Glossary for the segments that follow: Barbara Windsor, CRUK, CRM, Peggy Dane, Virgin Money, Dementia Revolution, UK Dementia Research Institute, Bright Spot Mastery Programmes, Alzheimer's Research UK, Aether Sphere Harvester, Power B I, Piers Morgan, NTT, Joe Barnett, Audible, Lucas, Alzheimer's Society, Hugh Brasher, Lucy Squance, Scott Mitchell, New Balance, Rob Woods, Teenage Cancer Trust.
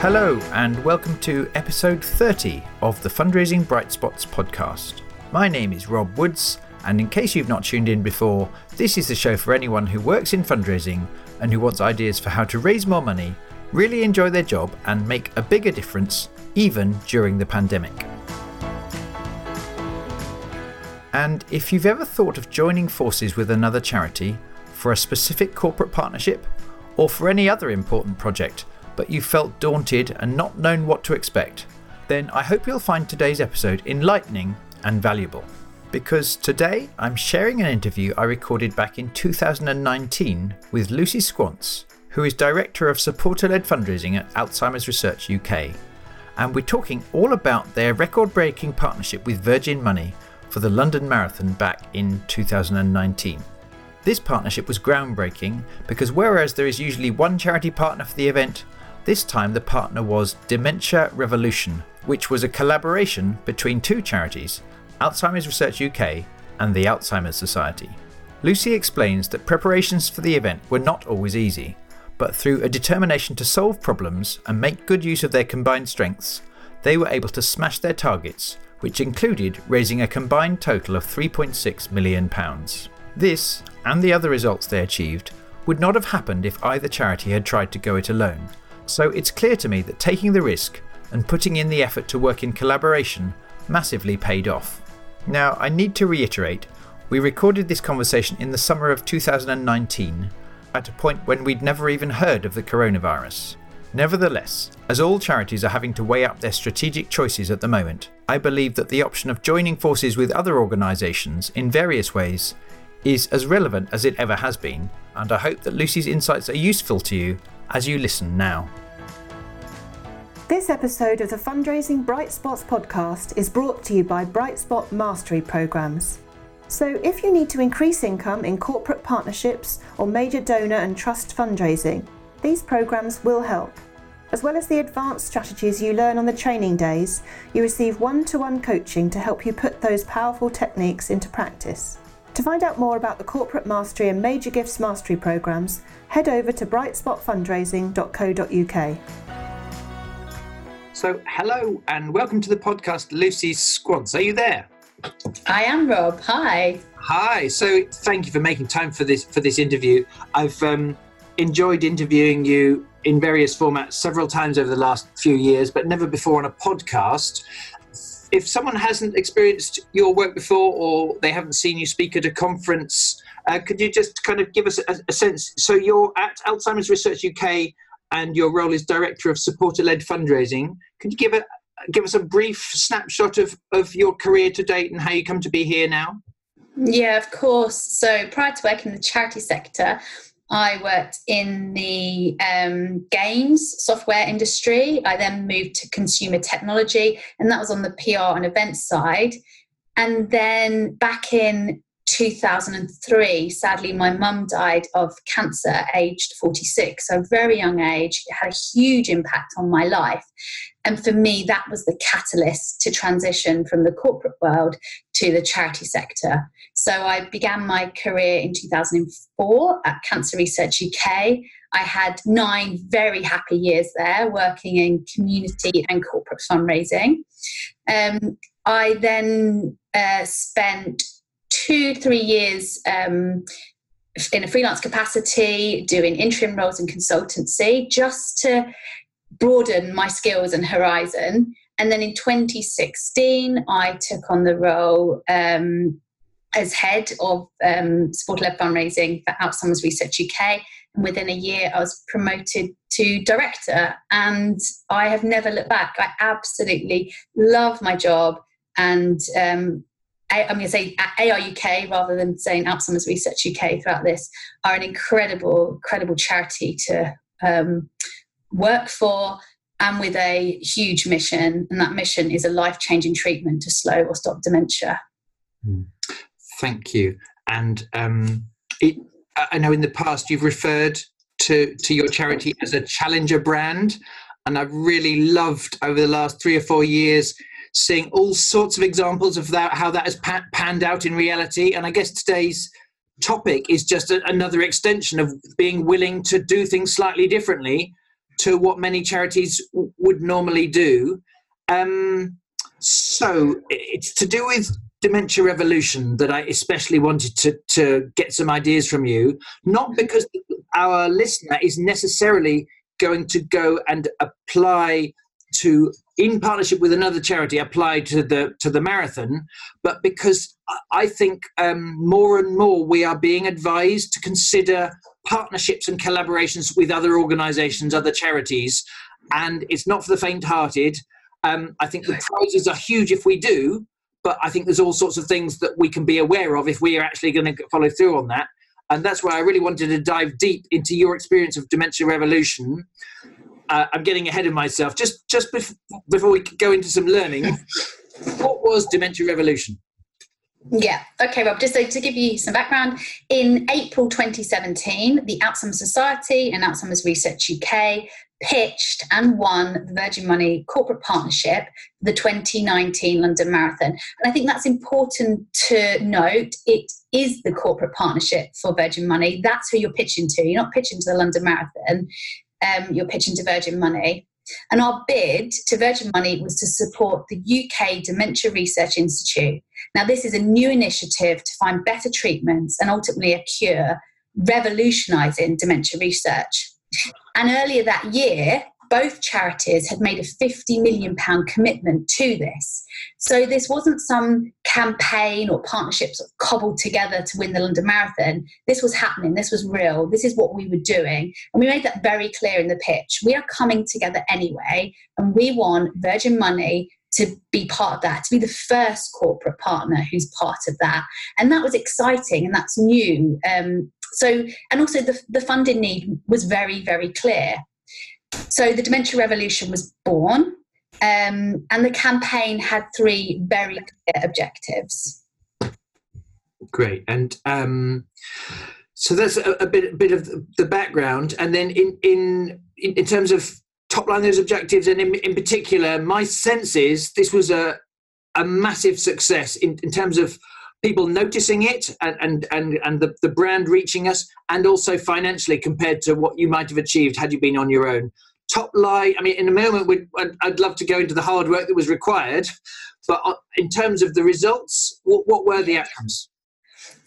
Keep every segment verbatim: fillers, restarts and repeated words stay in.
Hello and welcome to episode thirty of the Fundraising Bright Spots podcast. My name is Rob Woods, and in case you've not tuned in before, this is the show for anyone who works in fundraising and who wants ideas for how to raise more money, really enjoy their job and make a bigger difference even during the pandemic. And if you've ever thought of joining forces with another charity for a specific corporate partnership or for any other important project, but you felt daunted and not known what to expect, then I hope you'll find today's episode enlightening and valuable. Because today I'm sharing an interview I recorded back in two thousand nineteen with Lucy Squance, who is Director of Supporter-Led Fundraising at Alzheimer's Research U K. And we're talking all about their record-breaking partnership with Virgin Money for the London Marathon back in two thousand nineteen. This partnership was groundbreaking because whereas there is usually one charity partner for the event, this time the partner was Dementia Revolution, which was a collaboration between two charities, Alzheimer's Research U K and the Alzheimer's Society. Lucy explains that preparations for the event were not always easy, but through a determination to solve problems and make good use of their combined strengths, they were able to smash their targets, which included raising a combined total of three point six million pounds. This, and the other results they achieved, would not have happened if either charity had tried to go it alone. So it's clear to me that taking the risk and putting in the effort to work in collaboration massively paid off. Now, I need to reiterate, we recorded this conversation in the summer of two thousand nineteen, at a point when we'd never even heard of the coronavirus. Nevertheless, as all charities are having to weigh up their strategic choices at the moment, I believe that the option of joining forces with other organisations in various ways is as relevant as it ever has been, and I hope that Lucy's insights are useful to you as you listen now. This episode of the Fundraising Bright Spots podcast is brought to you by Bright Spot Mastery Programmes. So if you need to increase income in corporate partnerships or major donor and trust fundraising, these programmes will help. As well as the advanced strategies you learn on the training days, you receive one-to-one coaching to help you put those powerful techniques into practice. To find out more about the Corporate Mastery and Major Gifts Mastery programmes, head over to bright spot fundraising dot co dot uk. So, hello and welcome to the podcast, Lucy Squance. Are you there? I am, Rob. Hi. Hi. So, thank you for making time for this for this interview. I've um, enjoyed interviewing you in various formats several times over the last few years, but never before on a podcast. If someone hasn't experienced your work before or they haven't seen you speak at a conference, uh, could you just kind of give us a, a sense? So you're at Alzheimer's Research U K and your role is Director of Supporter-Led Fundraising. Could you give a, give us a brief snapshot of, of your career to date and how you come to be here now? Yeah, of course. So prior to working in the charity sector, I worked in the um, games software industry. I then moved to consumer technology, and that was on the P R and events side. And then back in two thousand three, sadly, my mum died of cancer aged forty-six, so a very young age. It had a huge impact on my life. And for me, that was the catalyst to transition from the corporate world to the charity sector. So I began my career in two thousand four at Cancer Research U K. I had nine very happy years there working in community and corporate fundraising. Um, I then uh, spent two, three years um, in a freelance capacity doing interim roles and consultancy just to broaden my skills and horizon. And then in twenty sixteen, I took on the role um, as head of um, supporter-led fundraising for Alzheimer's Research U K. And within a year, I was promoted to director. And I have never looked back. I absolutely love my job. And um, I, I'm going to say A R U K rather than saying Alzheimer's Research U K throughout this, are an incredible, incredible charity to um, work for, and with a huge mission, and that mission is a life-changing treatment to slow or stop dementia. Thank you. And um, it, I know in the past you've referred to, to your charity as a challenger brand, and I've really loved over the last three or four years seeing all sorts of examples of that, how that has pa- panned out in reality. And I guess today's topic is just a, another extension of being willing to do things slightly differently to what many charities w would normally do. Um, so it's to do with Dementia Revolution that I especially wanted to, to get some ideas from you, not because our listener is necessarily going to go and apply to, in partnership with another charity, apply to the, to the marathon, but because I think um, more and more we are being advised to consider partnerships and collaborations with other organisations, other charities, and it's not for the faint-hearted. Um, I think the prizes are huge if we do, but I think there's all sorts of things that we can be aware of if we are actually going to follow through on that. And that's why I really wanted to dive deep into your experience of Dementia Revolution. Uh, I'm getting ahead of myself. Just just bef before we go into some learning, what was Dementia Revolution? Yeah. Okay, Rob, just so to give you some background, in April twenty seventeen, the Alzheimer's Society and Alzheimer's Research U K pitched and won the Virgin Money corporate partnership for the twenty nineteen London Marathon. And I think that's important to note. It is the corporate partnership for Virgin Money. That's who you're pitching to. You're not pitching to the London Marathon. Um, you're pitching to Virgin Money. And our bid to Virgin Money was to support the U K Dementia Research Institute. Now, this is a new initiative to find better treatments and ultimately a cure, revolutionising dementia research. And earlier that year, both charities had made a fifty million pound commitment to this. So this wasn't some campaign or partnership sort of cobbled together to win the London Marathon. This was happening. This was real. This is what we were doing. And we made that very clear in the pitch. We are coming together anyway, and we want Virgin Money to be part of that, to be the first corporate partner who's part of that. And that was exciting, and that's new. Um, so, and also the, the funding need was very, very clear. So the Dementia Revolution was born, um, and the campaign had three very clear objectives. Great. And um, so that's a, a bit, bit of the background. And then in, in, in terms of top line those objectives, and in, in particular, my sense is this was a, a massive success in, in terms of people noticing it and, and, and, and the, the brand reaching us, and also financially compared to what you might have achieved had you been on your own. Top line, I mean, in a moment, we'd, I'd, I'd love to go into the hard work that was required, but in terms of the results, what, what were the outcomes?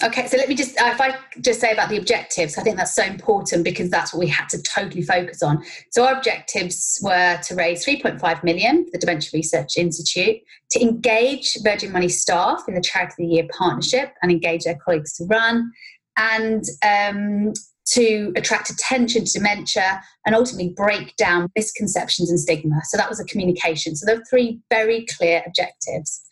Okay, so let me just, if I just say about the objectives, I think that's so important because that's what we had to totally focus on. So our objectives were to raise three point five million pounds for the Dementia Research Institute, to engage Virgin Money staff in the Charity of the Year partnership and engage their colleagues to run, and um, to attract attention to dementia and ultimately break down misconceptions and stigma. So that was a communication. So there were three very clear objectives.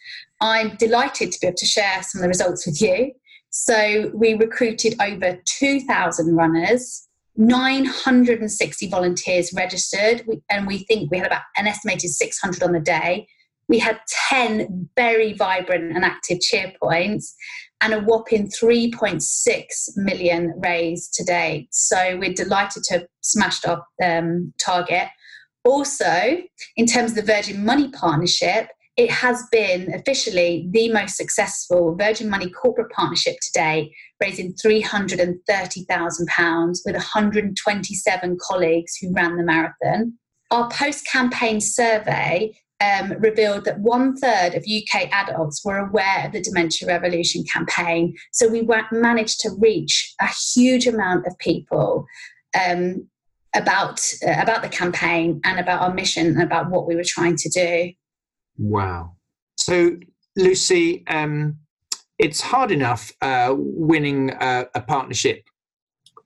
I'm delighted to be able to share some of the results with you. So we recruited over two thousand runners, nine hundred and sixty volunteers registered, and we think we had about an estimated six hundred on the day. We had ten very vibrant and active cheer points and a whopping three point six million raised to date. So we're delighted to have smashed our um, target. Also, in terms of the Virgin Money partnership, it has been officially the most successful Virgin Money corporate partnership to date, raising three hundred and thirty thousand pounds with one hundred and twenty-seven colleagues who ran the marathon. Our post-campaign survey um, revealed that one-third of U K adults were aware of the Dementia Revolution campaign, so we managed to reach a huge amount of people um, about, uh, about the campaign and about our mission and about what we were trying to do. Wow. So, Lucy, um, it's hard enough uh, winning uh, a partnership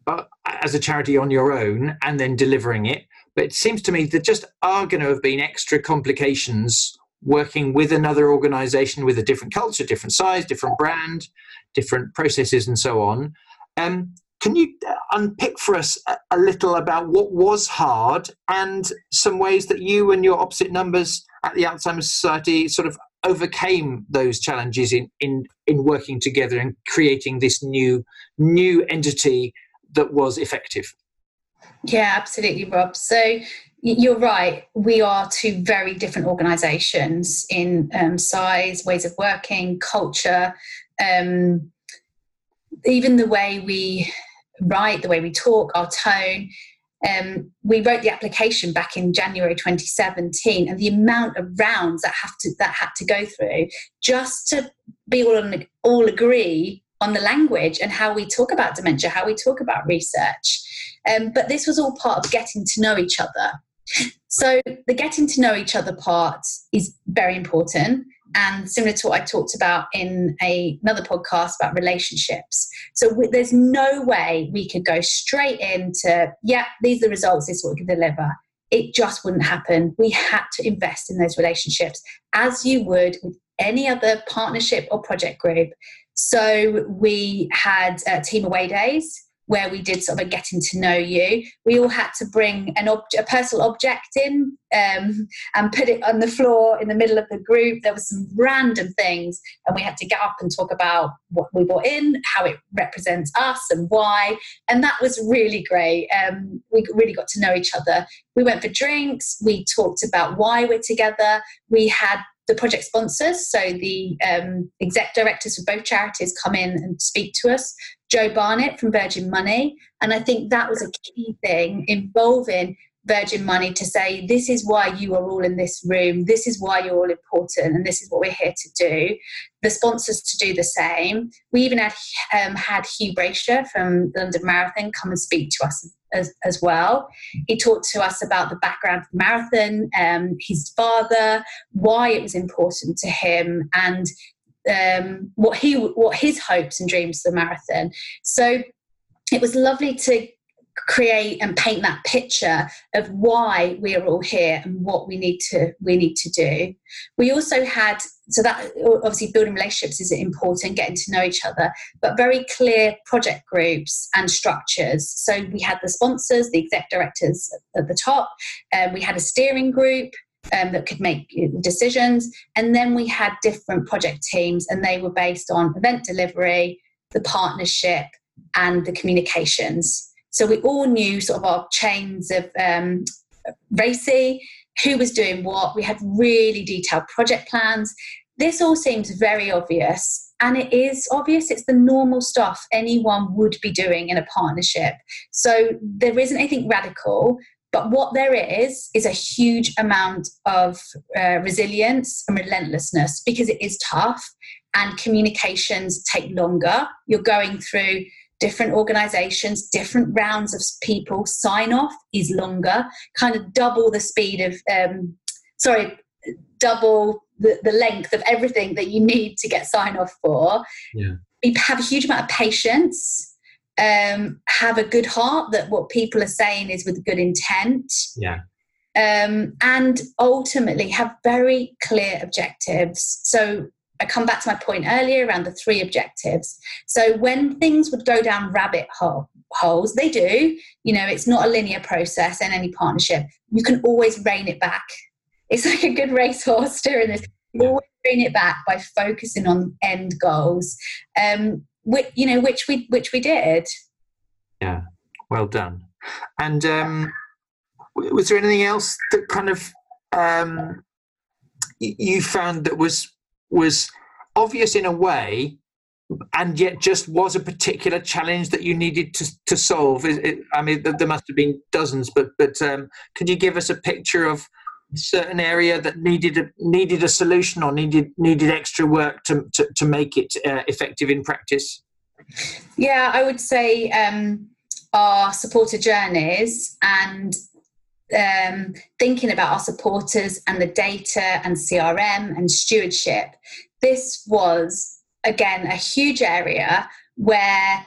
uh, as a charity on your own and then delivering it. But it seems to me there just are going to have been extra complications working with another organisation with a different culture, different size, different brand, different processes and so on. Um, can you unpick for us a, a little about what was hard and some ways that you and your opposite numbers at the Alzheimer's Society sort of overcame those challenges in, in, in working together and creating this new, new entity that was effective? Yeah, absolutely, Rob. So you're right. We are two very different organisations in um, size, ways of working, culture, um, even the way we write, the way we talk, our tone. Um, we wrote the application back in January twenty seventeen, and the amount of rounds that have to that had to go through just to be all on, all agree on the language and how we talk about dementia, how we talk about research. Um, but this was all part of getting to know each other. So the getting to know each other part is very important. And similar to what I talked about in a, another podcast about relationships. So w- there's no way we could go straight into, yeah, these are the results, this is what we can deliver. It just wouldn't happen. We had to invest in those relationships as you would with any other partnership or project group. So we had uh, team away days where we did sort of a getting to know you. We all had to bring an ob- a personal object in um, and put it on the floor in the middle of the group. There were some random things, and we had to get up and talk about what we brought in, how it represents us and why. And that was really great. Um, we really got to know each other. We went for drinks. We talked about why we're together. We had the project sponsors, so the um, exec directors of both charities come in and speak to us. Joe Barnett from Virgin Money, and I think that was a key thing involving Virgin Money to say, this is why you are all in this room, this is why you're all important, and this is what we're here to do. The sponsors to do the same. We even had um, had Hugh Brasher from the London Marathon come and speak to us as, as well. He talked to us about the background of the marathon, um, his father, why it was important to him, and um, what he what his hopes and dreams for the marathon. So it was lovely to create and paint that picture of why we are all here and what we need to we need to do. We also had, so that obviously building relationships is important, getting to know each other, but very clear project groups and structures. So we had the sponsors, the exec directors at the top, and um, we had a steering group Um, that could make decisions. And then we had different project teams, and they were based on event delivery, the partnership, and the communications. So we all knew sort of our chains of um, racy, who was doing what. We had really detailed project plans. This all seems very obvious, and it is obvious. It's the normal stuff anyone would be doing in a partnership. So there isn't anything radical. But what there is, is a huge amount of uh, resilience and relentlessness, because it is tough and communications take longer. You're going through different organisations, different rounds of people. Sign off is longer, kind of double the speed of, um, sorry, double the, the length of everything that you need to get sign off for. Yeah. You have a huge amount of patience. Um, have a good heart that what people are saying is with good intent. Yeah. Um, and ultimately have very clear objectives. So I come back to my point earlier around the three objectives. So when things would go down rabbit hole, holes, they do, you know, it's not a linear process in any partnership. You can always rein it back. It's like a good racehorse steering this. You always rein it back by focusing on end goals. Um, Which, you know, which we which we did. Yeah, well done. And um, was there anything else that kind of um, you found that was was obvious in a way, and yet just was a particular challenge that you needed to to solve? It, it, I mean, there must have been dozens, but but um, could you give us a picture of a certain area that needed a, needed a solution or needed needed extra work to to, to make it uh, effective in practice? Yeah, I would say um, our supporter journeys and um, thinking about our supporters and the data and C R M and stewardship. This was, again, a huge area where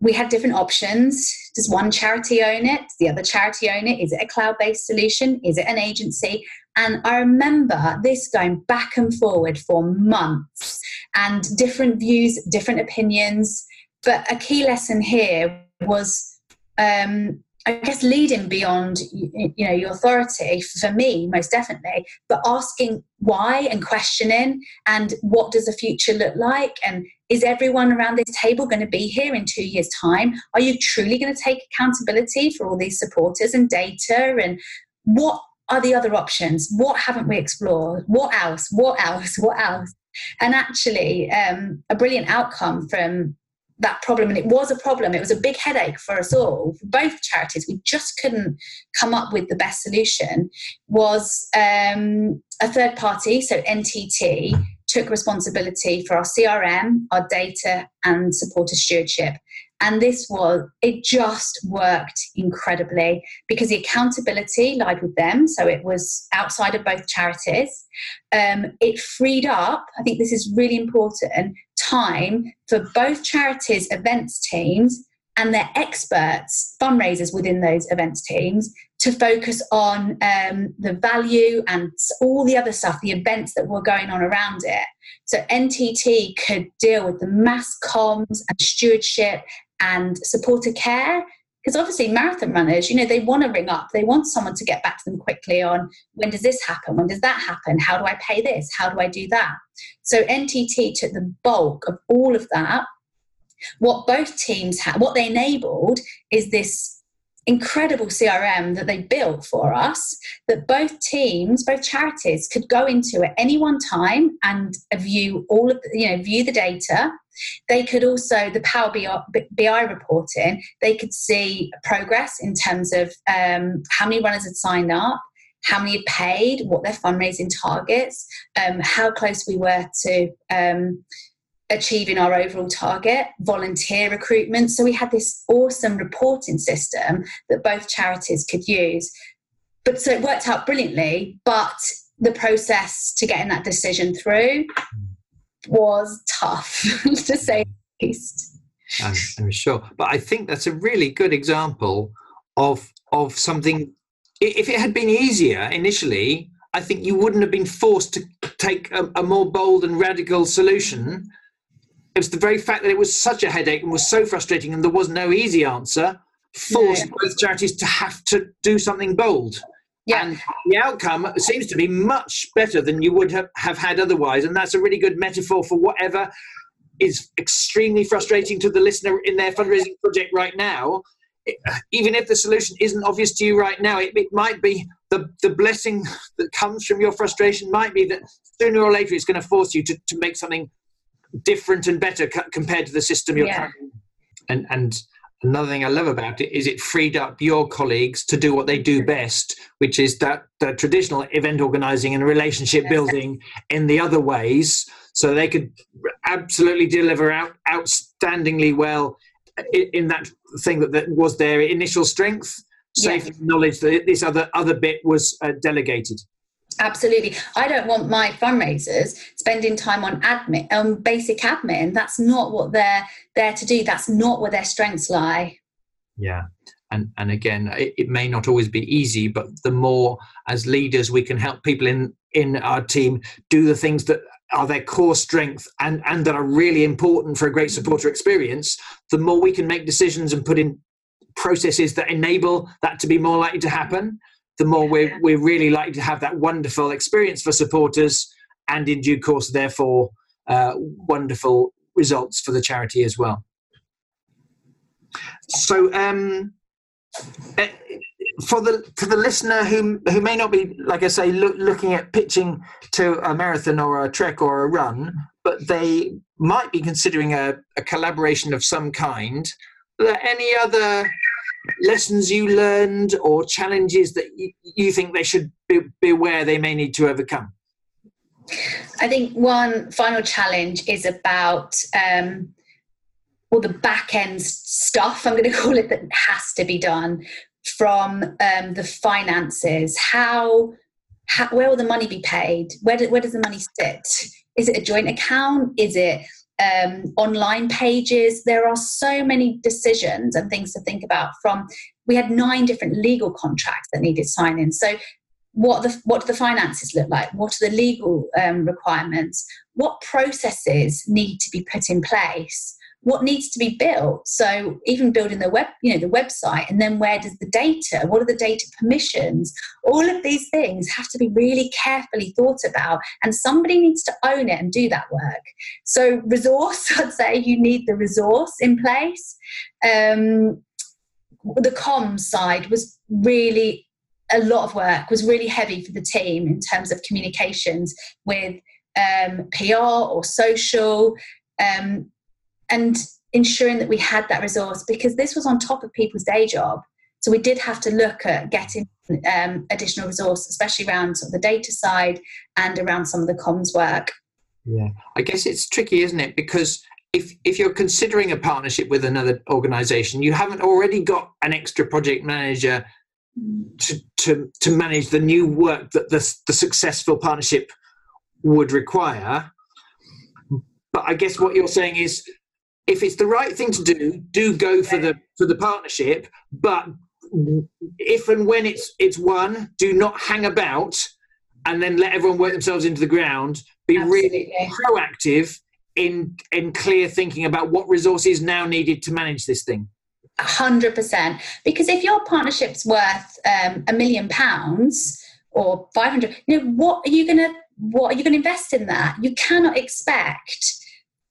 we had different options. Does one charity own it? Does the other charity own it? Is it a cloud-based solution? Is it an agency? And I remember this going back and forward for months, and different views, different opinions. But a key lesson here was, um, I guess, leading beyond, you know, your authority, for me, most definitely, but asking why and questioning, and what does the future look like? And is everyone around this table going to be here in two years' time? Are you truly going to take accountability for all these supporters and data? And what are the other options? What haven't we explored? What else? What else? What else? And actually, um, a brilliant outcome from that problem, and it was a problem. It was a big headache for us all, for both charities. We just couldn't come up with the best solution. Was um, a third party, so N T T, took responsibility for our C R M, our data, and supporter stewardship. And this was, it just worked incredibly because the accountability lied with them. So it was outside of both charities. Um, it freed up, I think this is really important, time for both charities' events teams and their experts, fundraisers within those events teams, to focus on um, the value and all the other stuff, the events that were going on around it. So N T T could deal with the mass comms and stewardship and supporter care, because obviously marathon runners, you know, they want to ring up. They want someone to get back to them quickly on, when does this happen? When does that happen? How do I pay this? How do I do that? So N T T took the bulk of all of that. What both teams had, what they enabled, is this incredible C R M that they built for us, that both teams, both charities, could go into at any one time and view all of the, you know, view the data. They could also, the Power B I reporting, they could see progress in terms of um, how many runners had signed up, how many had paid, what their fundraising targets, um, how close we were to Um, achieving our overall target, volunteer recruitment. So we had this awesome reporting system that both charities could use. But so it worked out brilliantly, but the process to getting that decision through was tough, to say the least. I'm, I'm sure. But I think that's a really good example of of something. If it had been easier initially, I think you wouldn't have been forced to take a, a more bold and radical solution. It was the very fact that it was such a headache and was so frustrating and there was no easy answer forced yeah. both charities to have to do something bold. Yeah. And the outcome seems to be much better than you would have, have had otherwise. And that's a really good metaphor for whatever is extremely frustrating to the listener in their fundraising project right now. It, even if the solution isn't obvious to you right now, it, it might be the, the blessing that comes from your frustration might be that sooner or later it's going to force you to, to make something different and better co- compared to the system you're yeah. currently. And and another thing I love about it is it freed up your colleagues to do what they do best, which is that the traditional event organising and relationship yeah. building in the other ways, so they could absolutely deliver out outstandingly well in, in that thing that, that was their initial strength, safe yeah. knowledge that this other other bit was uh, delegated. Absolutely. I don't want my fundraisers spending time on admin, on basic admin. That's not what they're there to do. That's not where their strengths lie. Yeah. And and again, it, it may not always be easy, but the more as leaders we can help people in, in our team do the things that are their core strength and, and that are really important for a great supporter experience, the more we can make decisions and put in processes that enable that to be more likely to happen, the more we're, we're really likely to have that wonderful experience for supporters and in due course, therefore, uh, wonderful results for the charity as well. So um, for the for the listener who, who may not be, like I say, look, looking at pitching to a marathon or a trek or a run, but they might be considering a, a collaboration of some kind, are there any other lessons you learned or challenges that you, you think they should be, be aware they may need to overcome? I think one final challenge is about um, all the back end stuff, I'm going to call it, that has to be done from um, the finances. How, how, where will the money be paid? Where, do, where does the money sit? Is it a joint account? Is it Um, online pages? There are so many decisions and things to think about. From we had nine different legal contracts that needed signing. So what the what do the finances look like? What are the legal um, requirements? What processes need to be put in place? What needs to be built? So even building the web, you know, the website, and then where does the data? What are the data permissions? All of these things have to be really carefully thought about, and somebody needs to own it and do that work. So resource, I'd say you need the resource in place. Um, the comms side was really a lot of work, was really heavy for the team in terms of communications with um, P R or social. Um, And ensuring that we had that resource, because this was on top of people's day job. So we did have to look at getting um, additional resource, especially around sort of the data side and around some of the comms work. Yeah, I guess it's tricky, isn't it? Because if if you're considering a partnership with another organisation, you haven't already got an extra project manager to to, to manage the new work that the, the successful partnership would require. But I guess what you're saying is, if it's the right thing to do, do go for the for the partnership. But if and when it's it's won, do not hang about and then let everyone work themselves into the ground. Be Absolutely. Really proactive in in clear thinking about what resources now needed to manage this thing. A hundred percent. Because if your partnership's worth um, a million pounds or five hundred, you know, what are you gonna what are you gonna invest in that? You cannot expect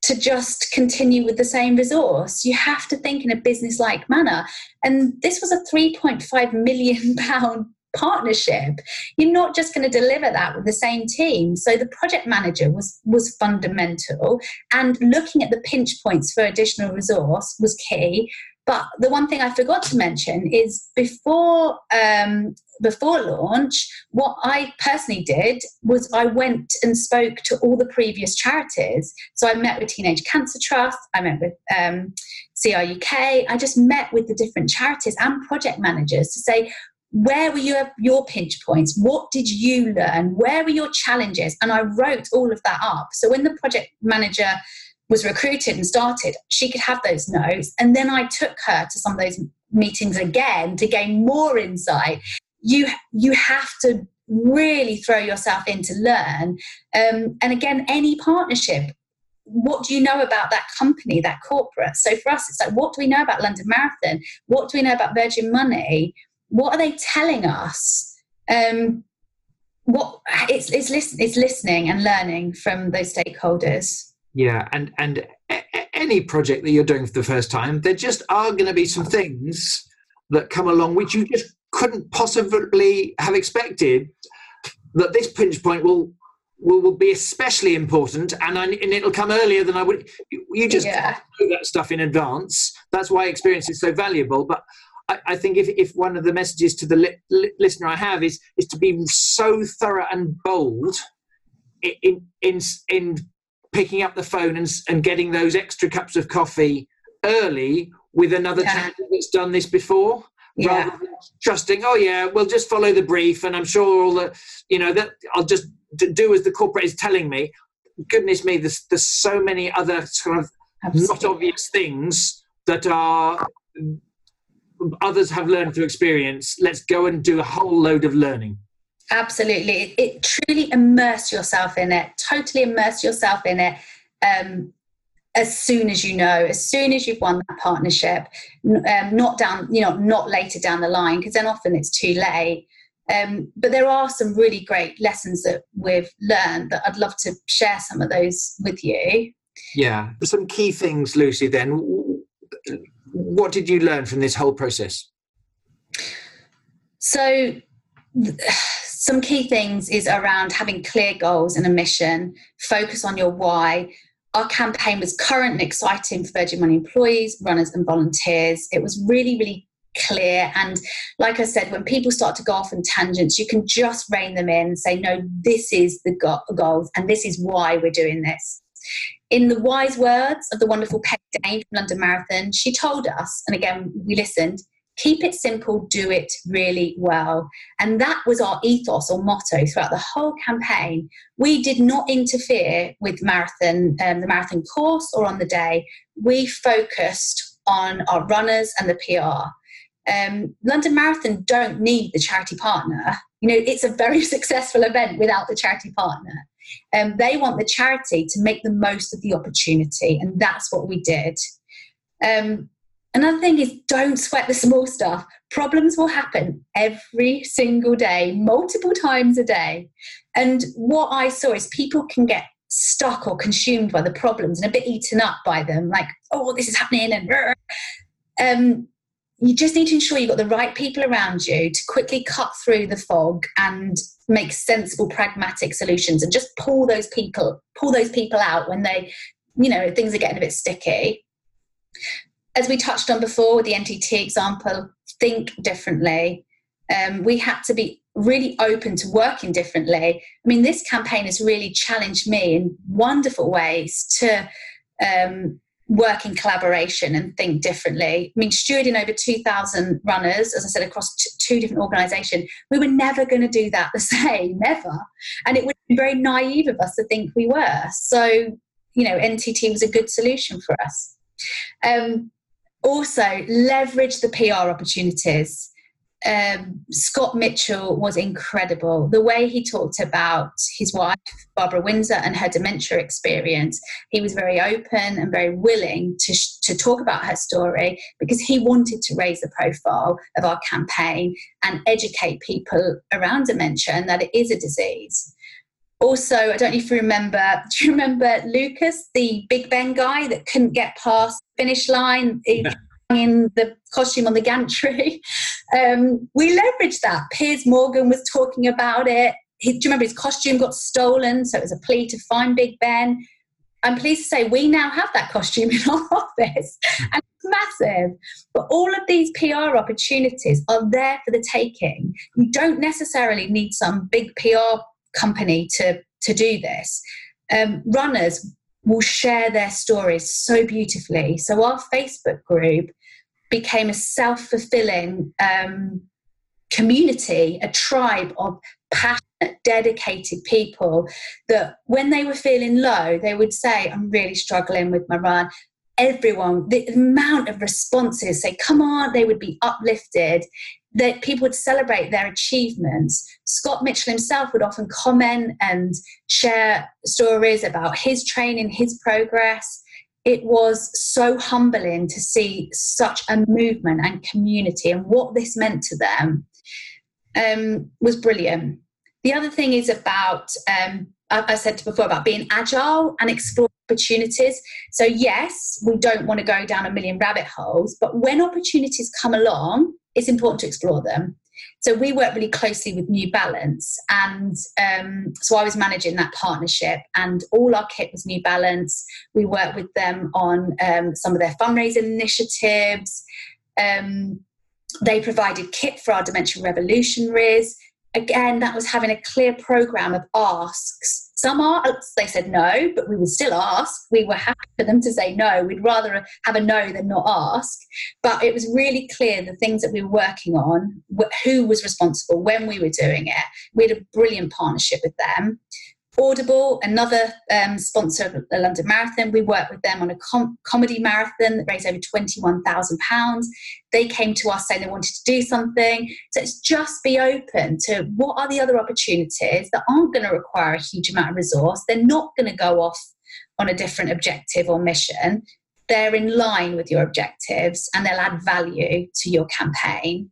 to just continue with the same resource. You have to think in a business-like manner. And this was a three point five million pounds partnership. You're not just going to deliver that with the same team. So the project manager was, was fundamental, and looking at the pinch points for additional resource was key. But the one thing I forgot to mention is before um, before launch, what I personally did was I went and spoke to all the previous charities. So I met with Teenage Cancer Trust, I met with um, C R U K, I just met with the different charities and project managers to say, where were your, your pinch points? What did you learn? Where were your challenges? And I wrote all of that up. So when the project manager was recruited and started, she could have those notes. And then I took her to some of those meetings again to gain more insight. You, you have to really throw yourself in to learn. Um, and again, any partnership, what do you know about that company, that corporate? So for us, it's like, what do we know about London Marathon? What do we know about Virgin Money? What are they telling us? Um, what it's, it's, listen, it's listening and learning from those stakeholders. Yeah, and and a- any project that you're doing for the first time, there just are going to be some things that come along which you just couldn't possibly have expected, that this pinch point will will, will be especially important, and I, and it'll come earlier than I would. You, you just yeah. can't do that stuff in advance. That's why experience is so valuable. But I, I think if, if one of the messages to the li- li- listener I have is is to be so thorough and bold in in in picking up the phone and, and getting those extra cups of coffee early with another yeah. charity that's done this before, yeah. rather than trusting, oh yeah, we'll just follow the brief and I'm sure all the, you know, that I'll just do as the corporate is telling me. Goodness me, there's, there's so many other sort of Absolutely. Not obvious things that are others have learned through experience. Let's go and do a whole load of learning. Absolutely. It, it truly immerse yourself in it, totally immerse yourself in it um, as soon as you know, as soon as you've won that partnership, um, not down, you know, not later down the line, because then often it's too late. Um, but there are some really great lessons that we've learned that I'd love to share some of those with you. Yeah. Some key things, Lucy, then. What did you learn from this whole process? So... some key things is around having clear goals and a mission, focus on your why. Our campaign was current and exciting for Virgin Money employees, runners and volunteers. It was really, really clear. And like I said, when people start to go off on tangents, you can just rein them in and say, no, this is the go- goals and this is why we're doing this. In the wise words of the wonderful Peggy Dane from London Marathon, she told us, and again, we listened, keep it simple, do it really well. And that was our ethos or motto throughout the whole campaign. We did not interfere with marathon, um, the marathon course or on the day. We focused on our runners and the P R. Um, London Marathon don't need the charity partner. You know, it's a very successful event without the charity partner. Um, they want the charity to make the most of the opportunity. And that's what we did. Um, Another thing is, don't sweat the small stuff. Problems will happen every single day, multiple times a day. And what I saw is people can get stuck or consumed by the problems and a bit eaten up by them. Like, oh, this is happening. And um, you just need to ensure you've got the right people around you to quickly cut through the fog and make sensible, pragmatic solutions, and just pull those people, pull those people out when they, you know, things are getting a bit sticky. As we touched on before with the N T T example, think differently. Um, we had to be really open to working differently. I mean, this campaign has really challenged me in wonderful ways to um, work in collaboration and think differently. I mean, stewarding over two thousand runners, as I said, across t- two different organisations, we were never going to do that the same, never. And it would be very naive of us to think we were. So, you know, N T T was a good solution for us. Um, also, leverage the P R opportunities. Um, Scott Mitchell was incredible. The way he talked about his wife, Barbara Windsor, and her dementia experience, he was very open and very willing to, sh- to talk about her story, because he wanted to raise the profile of our campaign and educate people around dementia and that it is a disease. Also, I don't know if you remember, do you remember Lucas, the Big Ben guy that couldn't get past the finish line? He- in the costume on the gantry. Um, we leveraged that. Piers Morgan was talking about it. He, do you remember his costume got stolen? So it was a plea to find Big Ben. I'm pleased to say we now have that costume in our office, and it's massive. But all of these P R opportunities are there for the taking. You don't necessarily need some big P R company to, to do this. Um, runners will share their stories so beautifully. So our Facebook group became a self-fulfilling um, community, a tribe of passionate, dedicated people that when they were feeling low, they would say, I'm really struggling with my run. Everyone, the amount of responses, say, come on, they would be uplifted, that people would celebrate their achievements. Scott Mitchell himself would often comment and share stories about his training, his progress. It was so humbling to see such a movement and community, and what this meant to them um, was brilliant. The other thing is about, um, I, I said before, about being agile and exploring opportunities. So yes, we don't want to go down a million rabbit holes, but when opportunities come along, it's important to explore them. So we work really closely with New Balance. And um, so I was managing that partnership, and all our kit was New Balance. We worked with them on um, some of their fundraising initiatives. Um, they provided kit for our Dementia Revolutionaries. Again, that was having a clear program of asks. Some asks, they said no, but we would still ask. We were happy for them to say no. We'd rather have a no than not ask. But it was really clear the things that we were working on, who was responsible, when we were doing it. We had a brilliant partnership with them. Audible, another um, sponsor of the London Marathon, we worked with them on a com- comedy marathon that raised over twenty-one thousand pounds. They came to us saying they wanted to do something. So it's just be open to what are the other opportunities that aren't going to require a huge amount of resource. They're not going to go off on a different objective or mission. They're in line with your objectives, and they'll add value to your campaign.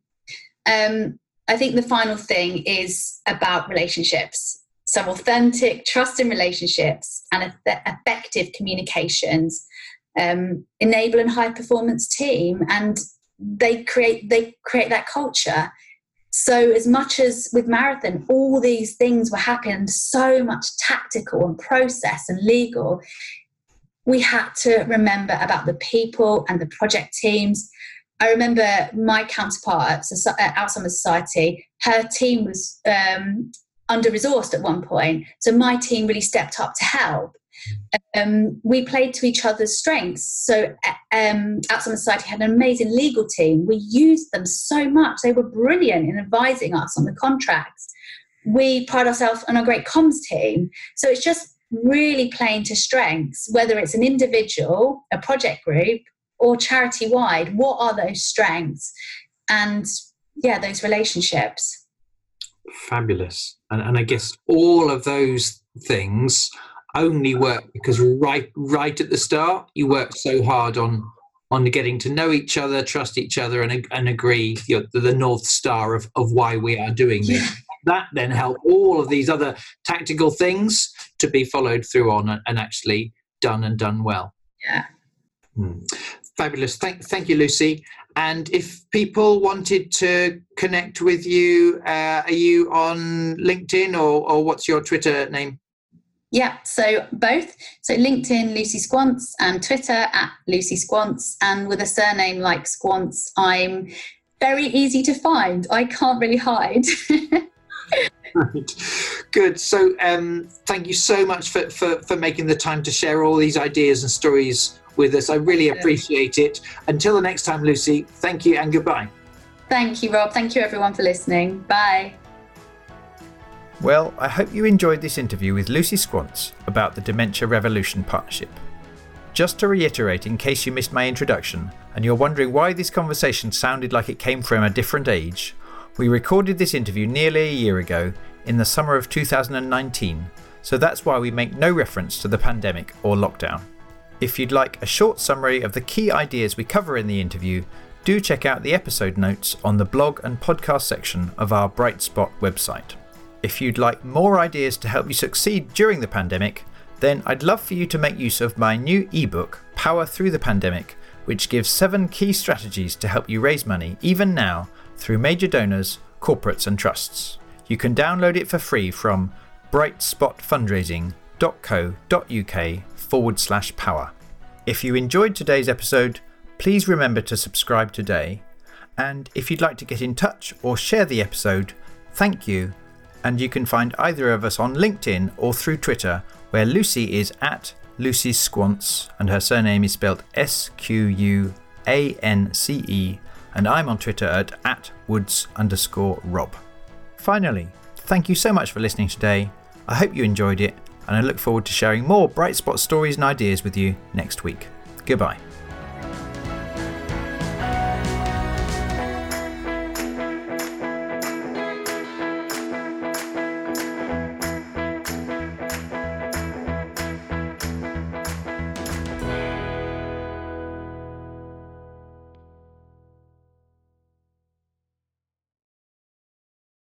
Um, I think the final thing is about relationships. Some authentic, trusting relationships and effective communications um, enable a high-performance team, and they create they create that culture. So as much as with Marathon, all these things were happening, so much tactical and process and legal, we had to remember about the people and the project teams. I remember my counterpart at Alzheimer's Society, her team was... Um, under-resourced at one point. So my team really stepped up to help. Um, we played to each other's strengths. So um, Alzheimer's Society had an amazing legal team. We used them so much. They were brilliant in advising us on the contracts. We pride ourselves on our great comms team. So it's just really playing to strengths, whether it's an individual, a project group, or charity-wide. What are those strengths? And, yeah, those relationships. Fabulous. And, and I guess all of those things only work because right right at the start, you work so hard on on getting to know each other, trust each other, and, and agree, you know, the, the North Star of, of why we are doing this. Yeah. That then helped all of these other tactical things to be followed through on and, and actually done and done well. Yeah. Mm. Fabulous. Thank, thank you, Lucy. And if people wanted to connect with you, uh, are you on LinkedIn or, or what's your Twitter name? Yeah, so both. So LinkedIn, Lucy Squance, and Twitter at Lucy Squance. And with a surname like Squance, I'm very easy to find. I can't really hide. Right. Good. So um, thank you so much for, for, for making the time to share all these ideas and stories with us. I really appreciate it. Until the next time, Lucy, thank you and goodbye. Thank you, Rob. Thank you, everyone, for listening. Bye. Well, I hope you enjoyed this interview with Lucy Squance about the Dementia Revolution Partnership. Just to reiterate, in case you missed my introduction and you're wondering why this conversation sounded like it came from a different age, we recorded this interview nearly a year ago in the summer of two thousand nineteen, so that's why we make no reference to the pandemic or lockdown. If you'd like a short summary of the key ideas we cover in the interview, do check out the episode notes on the blog and podcast section of our Bright Spot website. If you'd like more ideas to help you succeed during the pandemic, then I'd love for you to make use of my new ebook, Power Through the Pandemic, which gives seven key strategies to help you raise money, even now, through major donors, corporates and trusts. You can download it for free from brightspotfundraising.co.uk forward slash power. If you enjoyed today's episode, please remember to subscribe today. And if you'd like to get in touch or share the episode, thank you. And you can find either of us on LinkedIn or through Twitter, where Lucy is at Lucy Squance, and her surname is spelled S Q U A N C E, and I'm on Twitter at, at Woods underscore Rob. Finally, thank you so much for listening today. I hope you enjoyed it, and I look forward to sharing more Bright Spot stories and ideas with you next week. Goodbye.